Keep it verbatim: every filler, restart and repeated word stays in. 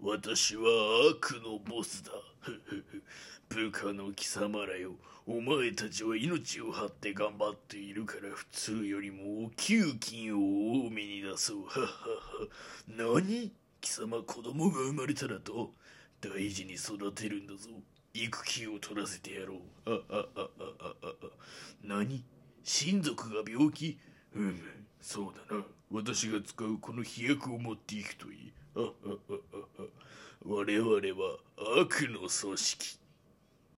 私は悪のボスだ。部下の貴様らよ、お前たちは命を張って頑張っているから普通よりもお給金を多めに出そう。何、貴様、子供が生まれたらと大事に育てるんだぞ。育休を取らせてやろう。何、親族が病気。うむ、そうだな。私が使うこの飛躍を持っていくといい。我々は悪の組織。